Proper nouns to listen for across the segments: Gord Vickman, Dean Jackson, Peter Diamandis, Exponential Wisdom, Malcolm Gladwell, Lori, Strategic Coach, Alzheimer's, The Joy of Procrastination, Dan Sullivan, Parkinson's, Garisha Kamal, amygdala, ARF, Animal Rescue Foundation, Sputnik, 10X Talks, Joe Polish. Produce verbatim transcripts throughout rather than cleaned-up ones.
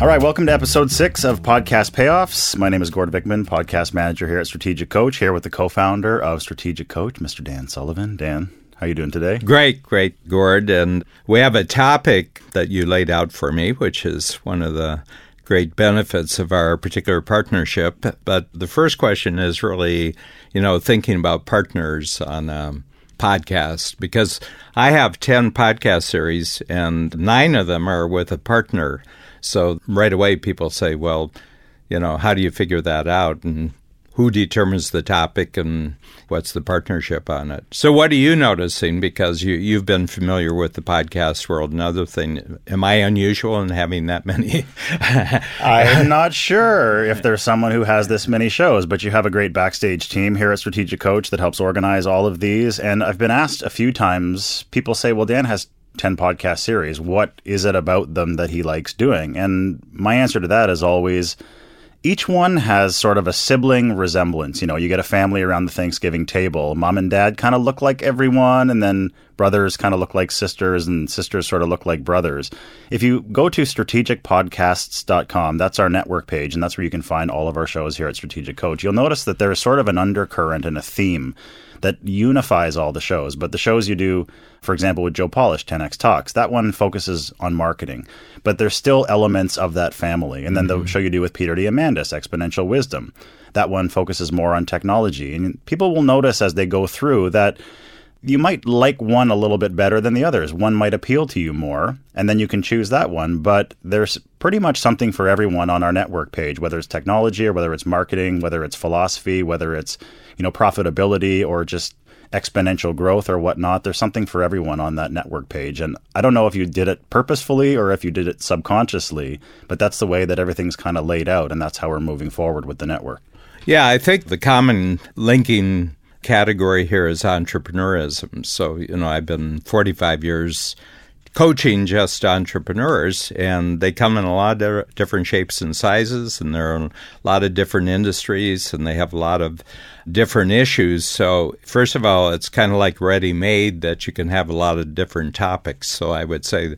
All right, welcome to episode six of Podcast Payoffs. My name is Gord Vickman, podcast manager here at Strategic Coach, here with the co-founder of Strategic Coach, Mister Dan Sullivan. Dan, how are you doing today? Great, great, Gord. And we have a topic that you laid out for me, which is one of the great benefits of our particular partnership. But the first question is really, you know, thinking about partners on a podcast, because I have ten podcast series and nine of them are with a partner. So right away, people say, well, you know, how do you figure that out? And who determines the topic and what's the partnership on it? So what are you noticing? Because you, you've been familiar with the podcast world. Another thing, am I unusual in having that many? I'm not sure if there's someone who has this many shows, but you have a great backstage team here at Strategic Coach that helps organize all of these. And I've been asked a few times, people say, well, Dan has ten podcast series. What is it about them that he likes doing? And my answer to that is always, each one has sort of a sibling resemblance. You know, you get a family around the Thanksgiving table. Mom and dad kind of look like everyone, and then brothers kind of look like sisters, and sisters sort of look like brothers. If you go to strategic podcasts dot com, that's our network page, and that's where you can find all of our shows here at Strategic Coach. You'll notice that there is sort of an undercurrent and a theme that unifies all the shows. But the shows you do, for example, with Joe Polish, ten X Talks, that one focuses on marketing. But there's still elements of that family. And then mm-hmm. the show you do with Peter Diamandis, Exponential Wisdom, that one focuses more on technology. And people will notice as they go through that you might like one a little bit better than the others. One might appeal to you more, and then you can choose that one. But there's pretty much something for everyone on our network page, whether it's technology or whether it's marketing, whether it's philosophy, whether it's, you know, profitability or just exponential growth or whatnot. There's something for everyone on that network page. And I don't know if you did it purposefully or if you did it subconsciously, but that's the way that everything's kind of laid out, and that's how we're moving forward with the network. Yeah, I think the common linking category here is entrepreneurism. So, you know, I've been forty-five years coaching just entrepreneurs, and they come in a lot of different shapes and sizes, and they're in a lot of different industries, and they have a lot of different issues. So, first of all, it's kind of like ready-made that you can have a lot of different topics. So I would say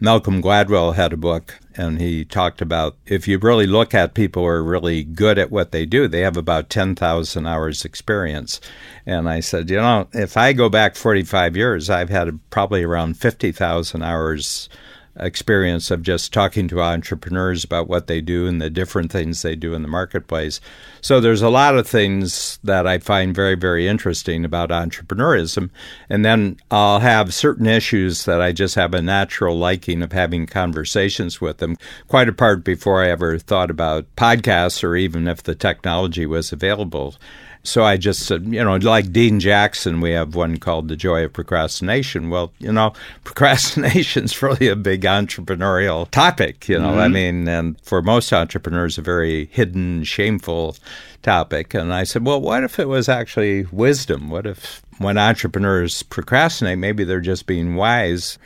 Malcolm Gladwell had a book, and he talked about if you really look at people who are really good at what they do, they have about ten thousand hours experience. And I said, you know, if I go back forty-five years, I've had probably around fifty thousand hours experience of just talking to entrepreneurs about what they do and the different things they do in the marketplace. So there's a lot of things that I find very, very interesting about entrepreneurism. And then I'll have certain issues that I just have a natural liking of having conversations with them, quite apart before I ever thought about podcasts or even if the technology was available. So I just said, you know, like Dean Jackson, we have one called The Joy of Procrastination. Well, you know, procrastination's really a big entrepreneurial topic, you know, mm-hmm. I mean, and for most entrepreneurs, a very hidden, shameful topic. And I said, well, what if it was actually wisdom? What if when entrepreneurs procrastinate, maybe they're just being wise?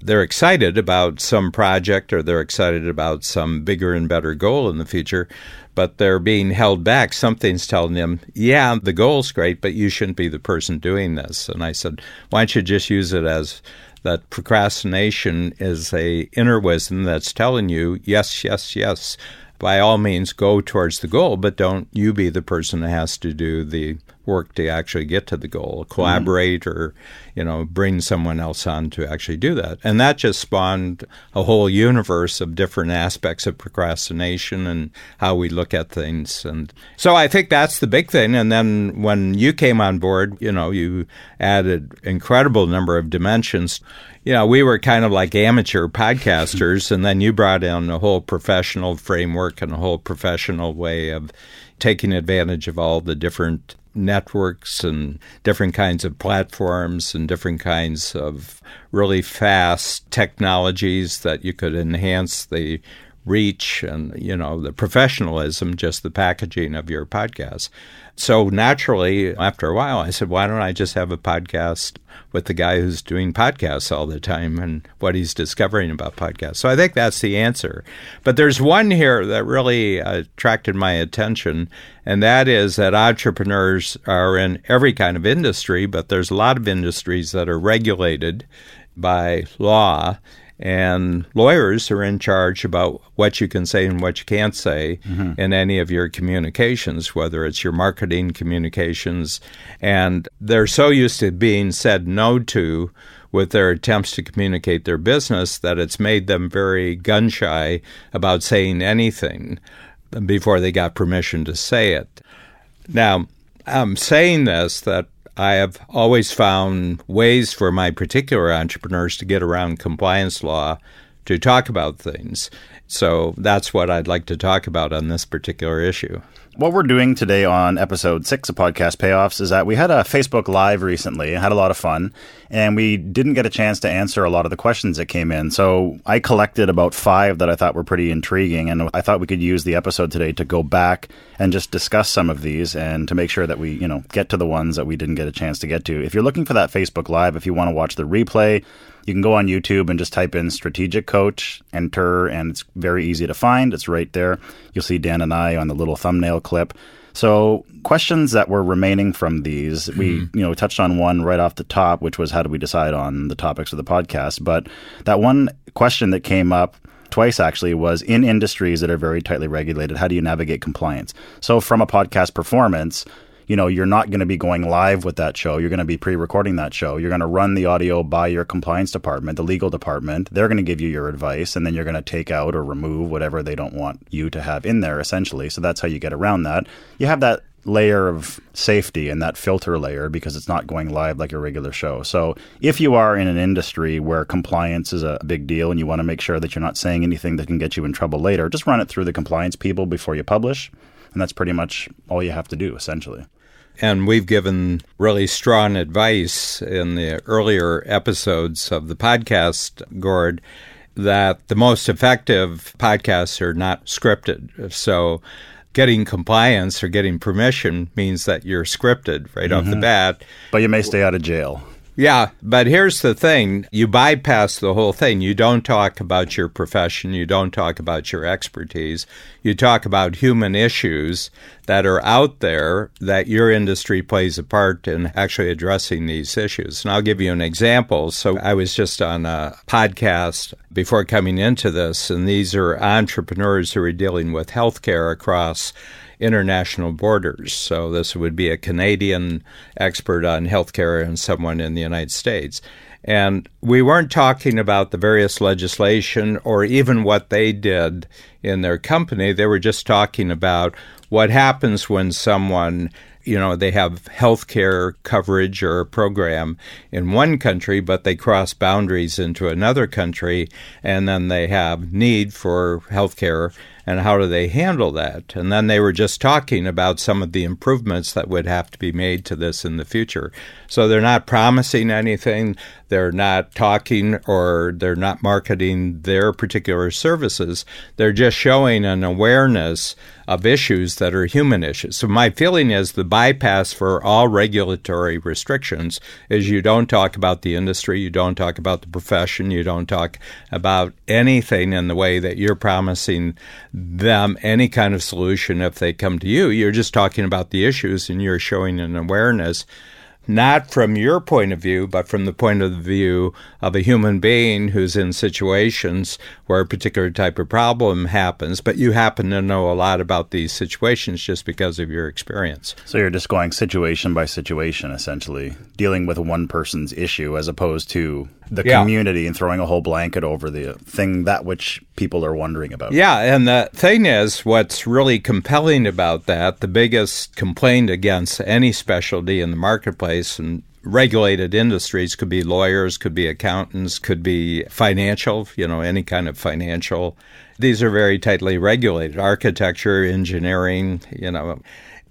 They're excited about some project or they're excited about some bigger and better goal in the future, but they're being held back. Something's telling them, yeah, the goal's great, but you shouldn't be the person doing this. And I said, why don't you just use it as that procrastination is a inner wisdom that's telling you, yes, yes, yes, by all means, go towards the goal, but don't you be the person that has to do the work to actually get to the goal, collaborate mm-hmm. or, you know, bring someone else on to actually do that. And that just spawned a whole universe of different aspects of procrastination and how we look at things. And so I think that's the big thing. And then when you came on board, you know, you added incredible number of dimensions. You know, we were kind of like amateur podcasters, and then you brought in a whole professional framework and a whole professional way of taking advantage of all the different networks and different kinds of platforms and different kinds of really fast technologies that you could enhance the reach and, you know, the professionalism, just the packaging of your podcast. So naturally, after a while, I said, why don't I just have a podcast with the guy who's doing podcasts all the time and what he's discovering about podcasts? So I think that's the answer. But there's one here that really attracted my attention, and that is that entrepreneurs are in every kind of industry, but there's a lot of industries that are regulated by law. And lawyers are in charge about what you can say and what you can't say mm-hmm. in any of your communications, whether it's your marketing communications. And they're so used to being said no to with their attempts to communicate their business that it's made them very gun-shy about saying anything before they got permission to say it. Now, I'm saying this that I have always found ways for my particular entrepreneurs to get around compliance law to talk about things. So that's what I'd like to talk about on this particular issue. What we're doing today on episode six of Podcast Payoffs is that we had a Facebook Live recently and had a lot of fun, and we didn't get a chance to answer a lot of the questions that came in. So I collected about five that I thought were pretty intriguing, and I thought we could use the episode today to go back and just discuss some of these and to make sure that we, you know, get to the ones that we didn't get a chance to get to. If you're looking for that Facebook Live, if you want to watch the replay, you can go on YouTube and just type in Strategic Coach, enter, and it's very easy to find. It's right there. You'll see Dan and I on the little thumbnail clip. So questions that were remaining from these, mm-hmm. we you know touched on one right off the top, which was how do we decide on the topics of the podcast? But that one question that came up twice actually was, in industries that are very tightly regulated, how do you navigate compliance? So from a podcast performance, you know, you're not going to be going live with that show. You're going to be pre-recording that show. You're going to run the audio by your compliance department, the legal department. They're going to give you your advice, and then you're going to take out or remove whatever they don't want you to have in there, essentially. So that's how you get around that. You have that layer of safety and that filter layer because it's not going live like a regular show. So if you are in an industry where compliance is a big deal and you want to make sure that you're not saying anything that can get you in trouble later, just run it through the compliance people before you publish. And that's pretty much all you have to do, essentially. And we've given really strong advice in the earlier episodes of the podcast, Gord, that the most effective podcasts are not scripted. So getting compliance or getting permission means that you're scripted right mm-hmm. off the bat. But you may stay out of jail. Yeah, but here's the thing. You bypass the whole thing. You don't talk about your profession. You don't talk about your expertise. You talk about human issues that are out there that your industry plays a part in actually addressing these issues. And I'll give you an example. So I was just on a podcast before coming into this, and these are entrepreneurs who are dealing with healthcare across international borders. So this would be a Canadian expert on healthcare and someone in the United States. And we weren't talking about the various legislation or even what they did in their company. They were just talking about what happens when someone, you know, they have healthcare coverage or a program in one country, but they cross boundaries into another country, and then they have need for healthcare. And how do they handle that? And then they were just talking about some of the improvements that would have to be made to this in the future. So they're not promising anything. They're not talking or they're not marketing their particular services. They're just showing an awareness of issues that are human issues. So my feeling is the bypass for all regulatory restrictions is you don't talk about the industry, you don't talk about the profession, you don't talk about anything in the way that you're promising them any kind of solution if they come to you. You're just talking about the issues and you're showing an awareness, not from your point of view, but from the point of view of a human being who's in situations where a particular type of problem happens. But you happen to know a lot about these situations just because of your experience. So you're just going situation by situation, essentially, dealing with one person's issue as opposed to the yeah. community and throwing a whole blanket over the thing that which people are wondering about. Yeah, and the thing is, what's really compelling about that, the biggest complaint against any specialty in the marketplace and regulated industries, could be lawyers, could be accountants, could be financial, you know, any kind of financial. These are very tightly regulated, architecture, engineering, you know.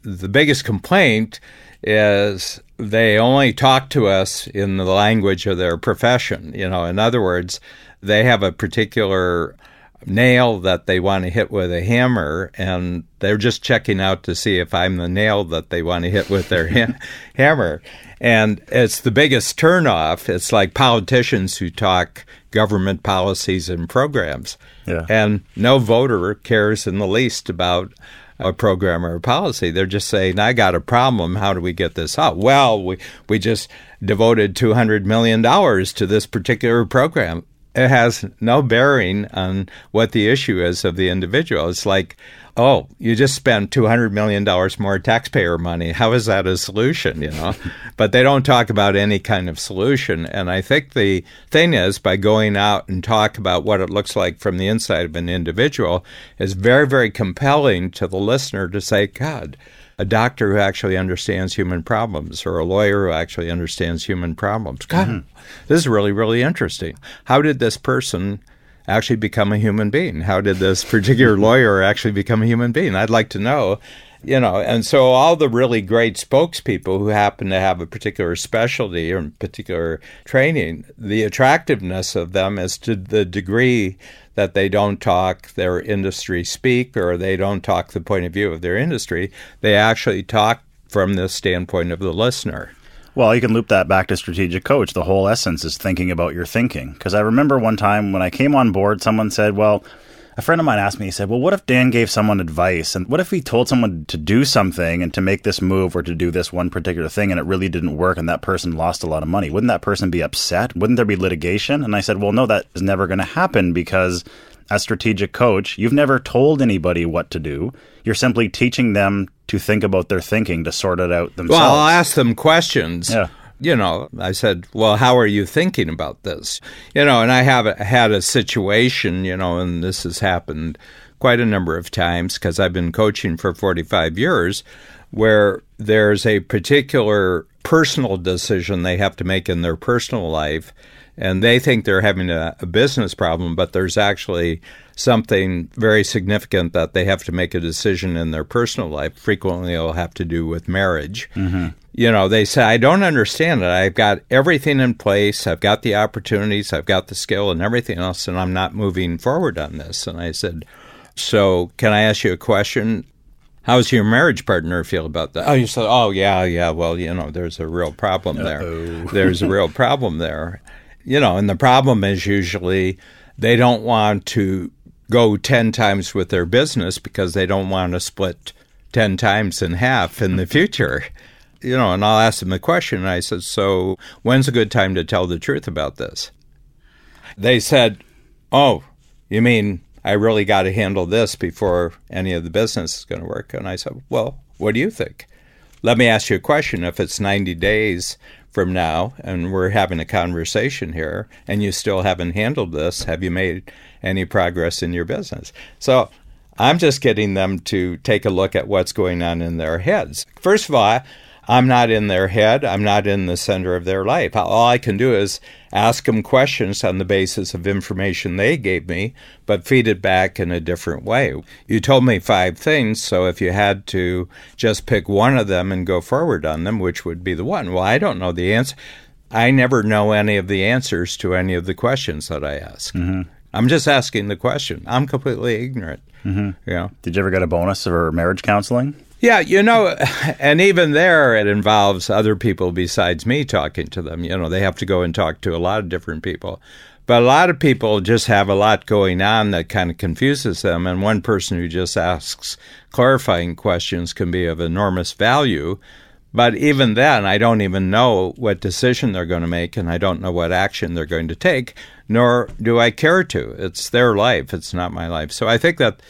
The biggest complaint is they only talk to us in the language of their profession. You know, in other words, they have a particular nail that they want to hit with a hammer, and they're just checking out to see if I'm the nail that they want to hit with their ha- hammer. And it's the biggest turnoff. It's like politicians who talk government policies and programs. Yeah. And no voter cares in the least about a program or a policy. They're just saying, I got a problem. How do we get this out? Well, we, we just devoted two hundred million dollars to this particular program. it has no bearing on what the issue is of the individual. It's like, oh, you just spent two hundred million dollars more taxpayer money. How is that a solution, you know? But they don't talk about any kind of solution. And I think the thing is, by going out and talk about what it looks like from the inside of an individual is very, very compelling to the listener to say, God, a doctor who actually understands human problems, or a lawyer who actually understands human problems. God, mm-hmm. This is really, really interesting. How did this person actually become a human being? How did this particular lawyer actually become a human being? I'd like to know, you know. And so all the really great spokespeople who happen to have a particular specialty or particular training, the attractiveness of them is to the degree that they don't talk their industry speak, or they don't talk the point of view of their industry. They actually talk from the standpoint of the listener. Well, you can loop that back to Strategic Coach. The whole essence is thinking about your thinking. Because I remember one time when I came on board, someone said, well, a friend of mine asked me, he said, well, what if Dan gave someone advice? And what if he told someone to do something and to make this move or to do this one particular thing, and it really didn't work, and that person lost a lot of money? Wouldn't that person be upset? Wouldn't there be litigation? And I said, well, no, that is never going to happen, because as Strategic Coach, you've never told anybody what to do. You're simply teaching them to think about their thinking, to sort it out themselves. Well, I'll ask them questions. Yeah. You know, I said, well, how are you thinking about this? You know, and I have had a situation, you know, and this has happened quite a number of times because I've been coaching for forty-five years, where there's a particular personal decision they have to make in their personal life, and they think they're having a, a business problem, but there's actually something very significant that they have to make a decision in their personal life. Frequently, it'll have to do with marriage. Mm-hmm. You know, they say, I don't understand it. I've got everything in place. I've got the opportunities. I've got the skill and everything else, and I'm not moving forward on this. And I said, so can I ask you a question? How's your marriage partner feel about that? Oh, you said, oh, yeah, yeah. Well, you know, there's a real problem there. There's a real problem there. You know, and the problem is usually they don't want to go ten times with their business because they don't want to split ten times in half in the future. You know, and I'll ask them the question. And I said, so when's a good time to tell the truth about this? They said, oh, you mean I really got to handle this before any of the business is going to work? And I said, well, what do you think? Let me ask you a question. If it's ninety days from now, and we're having a conversation here, and you still haven't handled this, have you made any progress in your business? So I'm just getting them to take a look at what's going on in their heads. First of all, I'm not in their head. I'm not in the center of their life. All I can do is ask them questions on the basis of information they gave me, but feed it back in a different way. You told me five things, so if you had to just pick one of them and go forward on them, which would be the one? Well, I don't know the answer. I never know any of the answers to any of the questions that I ask. Mm-hmm. I'm just asking the question. I'm completely ignorant. Mm-hmm. You know? Did you ever get a bonus for marriage counseling? Yeah, you know, and even there, it involves other people besides me talking to them. You know, they have to go and talk to a lot of different people. But a lot of people just have a lot going on that kind of confuses them. And one person who just asks clarifying questions can be of enormous value. But even then, I don't even know what decision they're going to make, and I don't know what action they're going to take, nor do I care to. It's their life. It's not my life. So I think that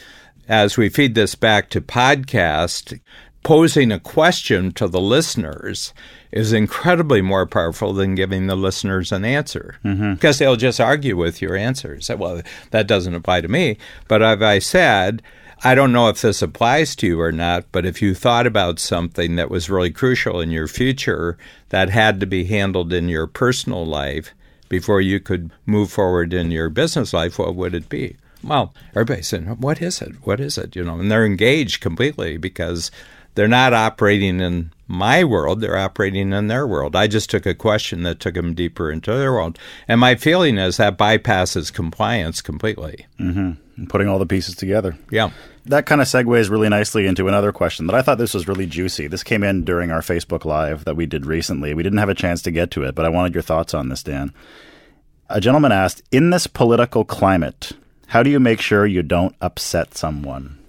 as we feed this back to podcast, posing a question to the listeners is incredibly more powerful than giving the listeners an answer. Mm-hmm. Because they'll just argue with your answer. Say, well, that doesn't apply to me. But as I said, I don't know if this applies to you or not, but if you thought about something that was really crucial in your future that had to be handled in your personal life before you could move forward in your business life, what would it be? Well, everybody's saying, what is it? What is it? You know, and they're engaged completely because they're not operating in my world. They're operating in their world. I just took a question that took them deeper into their world. And my feeling is that bypasses compliance completely. Mm-hmm. And putting all the pieces together. Yeah. That kind of segues really nicely into another question that I thought this was really juicy. This came in during our Facebook Live that we did recently. We didn't have a chance to get to it, but I wanted your thoughts on this, Dan. A gentleman asked, in this political climate, how do you make sure you don't upset someone?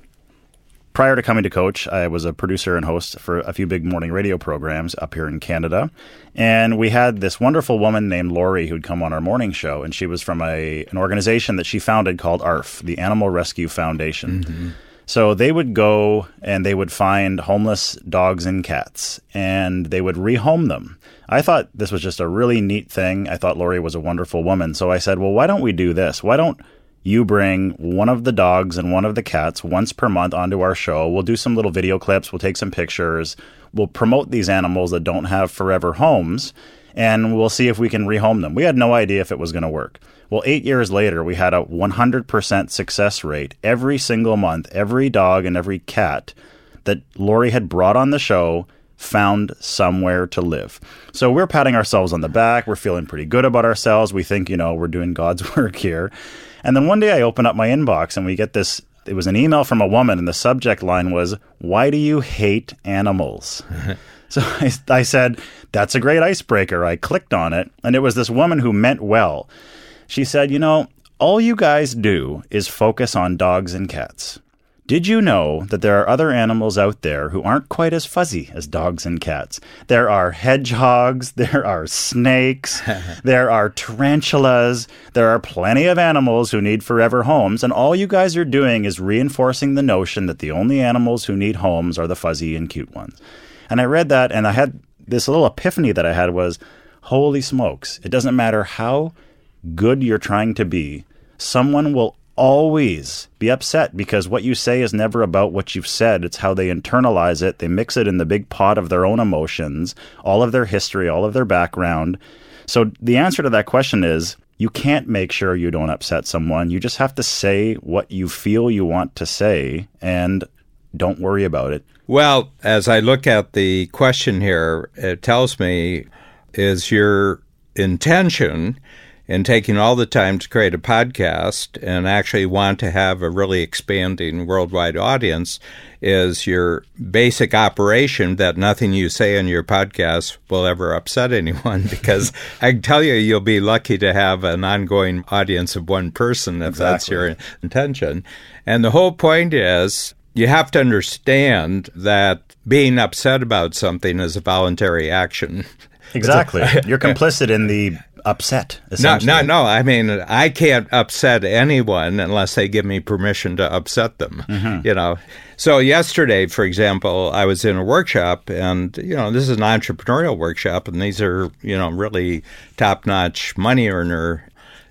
Prior to coming to Coach, I was a producer and host for a few big morning radio programs up here in Canada. And we had this wonderful woman named Lori who'd come on our morning show. And she was from a an organization that she founded called A R F, the Animal Rescue Foundation. Mm-hmm. So they would go and they would find homeless dogs and cats and they would rehome them. I thought this was just a really neat thing. I thought Lori was a wonderful woman. So I said, well, why don't we do this? Why don't you bring one of the dogs and one of the cats once per month onto our show. We'll do some little video clips. We'll take some pictures. We'll promote these animals that don't have forever homes, and we'll see if we can rehome them. We had no idea if it was going to work. Well, eight years later, we had a one hundred percent success rate. Every single month, every dog and every cat that Lori had brought on the show found somewhere to live. So we're patting ourselves on the back. We're feeling pretty good about ourselves. We think, you know, we're doing God's work here. And then one day I open up my inbox and we get this, it was an email from a woman and the subject line was, "Why do you hate animals?" So I, I said, that's a great icebreaker. I clicked on it and it was this woman who meant well. She said, you know, all you guys do is focus on dogs and cats. Did you know that there are other animals out there who aren't quite as fuzzy as dogs and cats? There are hedgehogs, there are snakes, there are tarantulas, there are plenty of animals who need forever homes, and all you guys are doing is reinforcing the notion that the only animals who need homes are the fuzzy and cute ones. And I read that, and I had this little epiphany that I had was, holy smokes, it doesn't matter how good you're trying to be, someone will always be upset because what you say is never about what you've said. It's how they internalize it. They mix it in the big pot of their own emotions, all of their history, all of their background. So the answer to that question is you can't make sure you don't upset someone. You just have to say what you feel you want to say and don't worry about it. Well, as I look at the question here, it tells me is your intention and taking all the time to create a podcast and actually want to have a really expanding worldwide audience is your basic operation that nothing you say in your podcast will ever upset anyone because I can tell you, you'll be lucky to have an ongoing audience of one person if exactly. That's your intention. And the whole point is you have to understand that being upset about something is a voluntary action. Exactly. You're complicit in the upset, essentially. No, no, no. I mean, I can't upset anyone unless they give me permission to upset them, mm-hmm. you know. So yesterday, for example, I was in a workshop and, you know, this is an entrepreneurial workshop and these are, you know, really top-notch money earner.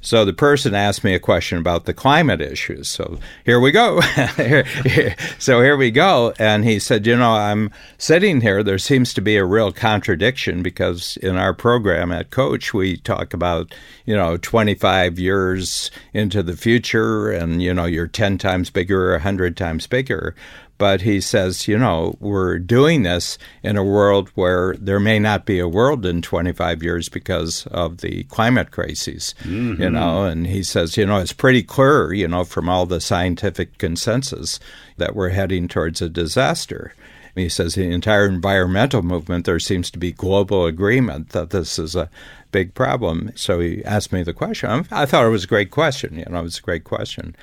So the person asked me a question about the climate issues. So here we go. here, here. So here we go. And he said, you know, I'm sitting here. There seems to be a real contradiction because in our program at Coach, we talk about, you know, twenty-five years into the future and, you know, you're ten times bigger, one hundred times bigger. But he says, you know, we're doing this in a world where there may not be a world in twenty-five years because of the climate crises, mm-hmm. you know. And he says, you know, it's pretty clear, you know, from all the scientific consensus that we're heading towards a disaster. He says the entire environmental movement, there seems to be global agreement that this is a big problem. So he asked me the question. I thought it was a great question. You know, it was a great question.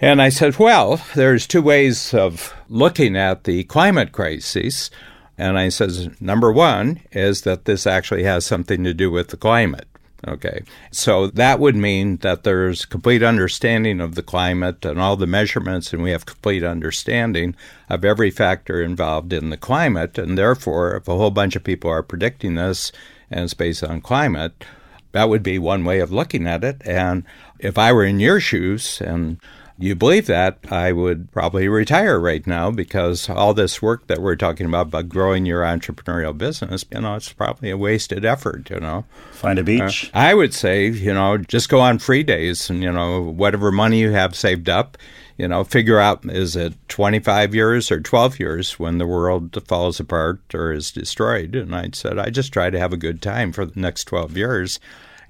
And I said, well, there's two ways of looking at the climate crisis. And I says, number one is that this actually has something to do with the climate. Okay. So that would mean that there's complete understanding of the climate and all the measurements, and we have complete understanding of every factor involved in the climate. And therefore, if a whole bunch of people are predicting this and it's based on climate, that would be one way of looking at it. And if I were in your shoes and you believe that, I would probably retire right now because all this work that we're talking about, about growing your entrepreneurial business, you know, it's probably a wasted effort, you know. Find a beach. Uh, I would say, you know, just go on free days and, you know, whatever money you have saved up, you know, figure out is it twenty-five years or twelve years when the world falls apart or is destroyed. And I said, I just try to have a good time for the next twelve years.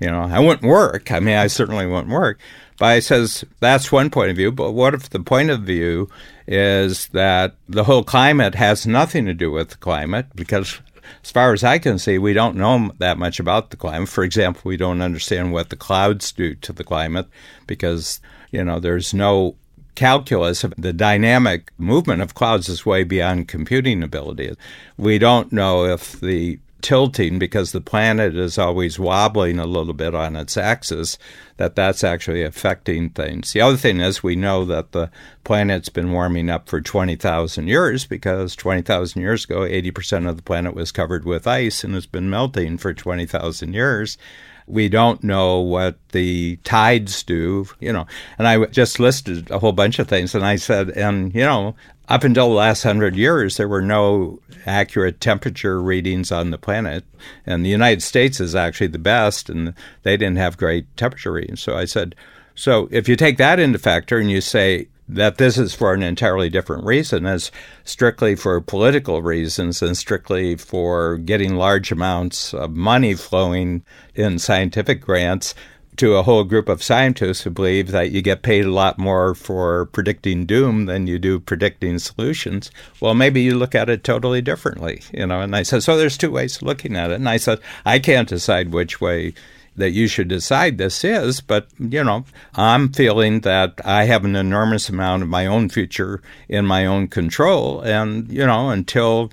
You know, I wouldn't work. I mean, I certainly wouldn't work. But I says, that's one point of view. But what if the point of view is that the whole climate has nothing to do with the climate? Because as far as I can see, we don't know that much about the climate. For example, we don't understand what the clouds do to the climate because, you know, there's no calculus, the dynamic movement of clouds is way beyond computing ability. We don't know if the tilting, because the planet is always wobbling a little bit on its axis, that that's actually affecting things. The other thing is we know that the planet's been warming up for twenty thousand years because twenty thousand years ago, eighty percent of the planet was covered with ice and has been melting for twenty thousand years. We don't know what the tides do, you know. And I just listed a whole bunch of things, and I said, and, you know, up until the last hundred years, there were no accurate temperature readings on the planet. And the United States is actually the best, and they didn't have great temperature readings. So I said, so if you take that into factor and you say that this is for an entirely different reason, as strictly for political reasons and strictly for getting large amounts of money flowing in scientific grants to a whole group of scientists who believe that you get paid a lot more for predicting doom than you do predicting solutions, well, maybe you look at it totally differently, you know. And I said, so there's two ways of looking at it. And I said, I can't decide which way that you should decide this is, but, you know, I'm feeling that I have an enormous amount of my own future in my own control, and, you know, until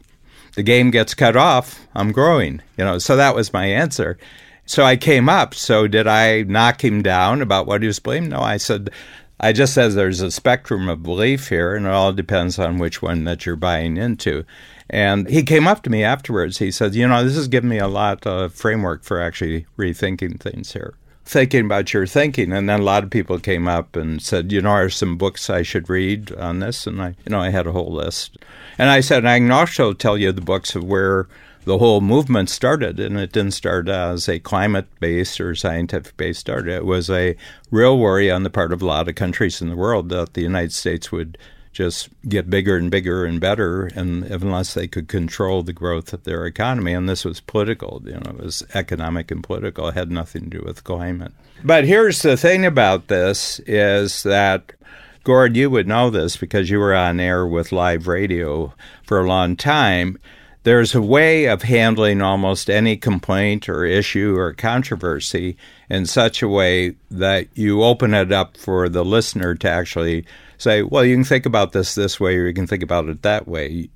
the game gets cut off, I'm growing, you know. So that was my answer. So I came up. So did I knock him down about what he was believing? No, I said, I just said there's a spectrum of belief here, and it all depends on which one that you're buying into. And he came up to me afterwards. He said, you know, this has given me a lot of framework for actually rethinking things here, thinking about your thinking. And then a lot of people came up and said, you know, are some books I should read on this? And I, you know, I had a whole list. And I said, I can also tell you the books of where the whole movement started, and it didn't start as a climate-based or scientific-based start. It was a real worry on the part of a lot of countries in the world that the United States would just get bigger and bigger and better, and unless they could control the growth of their economy. And this was political, you know, it was economic and political. It had nothing to do with climate. But here's the thing about this is that, Gord, you would know this because you were on air with live radio for a long time. There's a way of handling almost any complaint or issue or controversy in such a way that you open it up for the listener to actually say, well, you can think about this this way or you can think about it that way.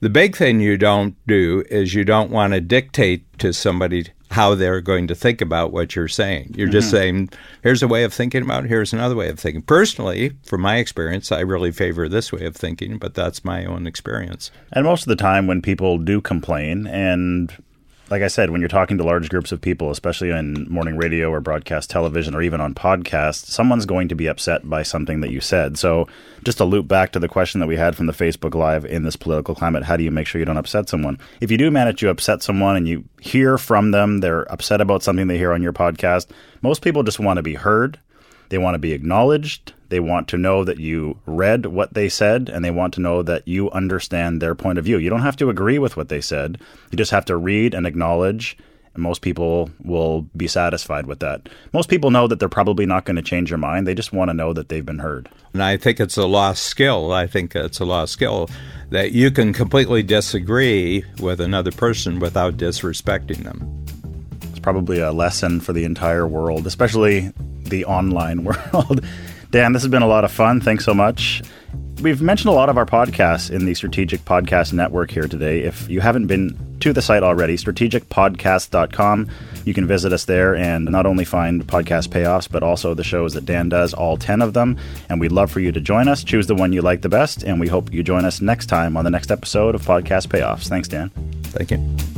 The big thing you don't do is you don't want to dictate to somebody how they're going to think about what you're saying. You're mm-hmm. just saying, here's a way of thinking about it, here's another way of thinking. Personally, from my experience, I really favor this way of thinking, but that's my own experience. And most of the time when people do complain, and like I said, when you're talking to large groups of people, especially in morning radio or broadcast television or even on podcasts, someone's going to be upset by something that you said. So just to loop back to the question that we had from the Facebook Live, in this political climate, how do you make sure you don't upset someone? If you do manage to upset someone and you hear from them, they're upset about something they hear on your podcast, most people just want to be heard. They want to be acknowledged. They want to know that you read what they said, and they want to know that you understand their point of view. You don't have to agree with what they said. You just have to read and acknowledge, and most people will be satisfied with that. Most people know that they're probably not going to change your mind. They just want to know that they've been heard. And I think it's a lost skill. I think it's a lost skill that you can completely disagree with another person without disrespecting them. It's probably a lesson for the entire world, especially the online world. Dan, this has been a lot of fun. Thanks so much. We've mentioned a lot of our podcasts in the Strategic Podcast Network here today. If you haven't been to the site already, strategic podcast dot com, you can visit us there and not only find podcast payoffs, but also the shows that Dan does, all ten of them. And we'd love for you to join us. Choose the one you like the best, and we hope you join us next time on the next episode of Podcast Payoffs. Thanks, Dan. Thank you.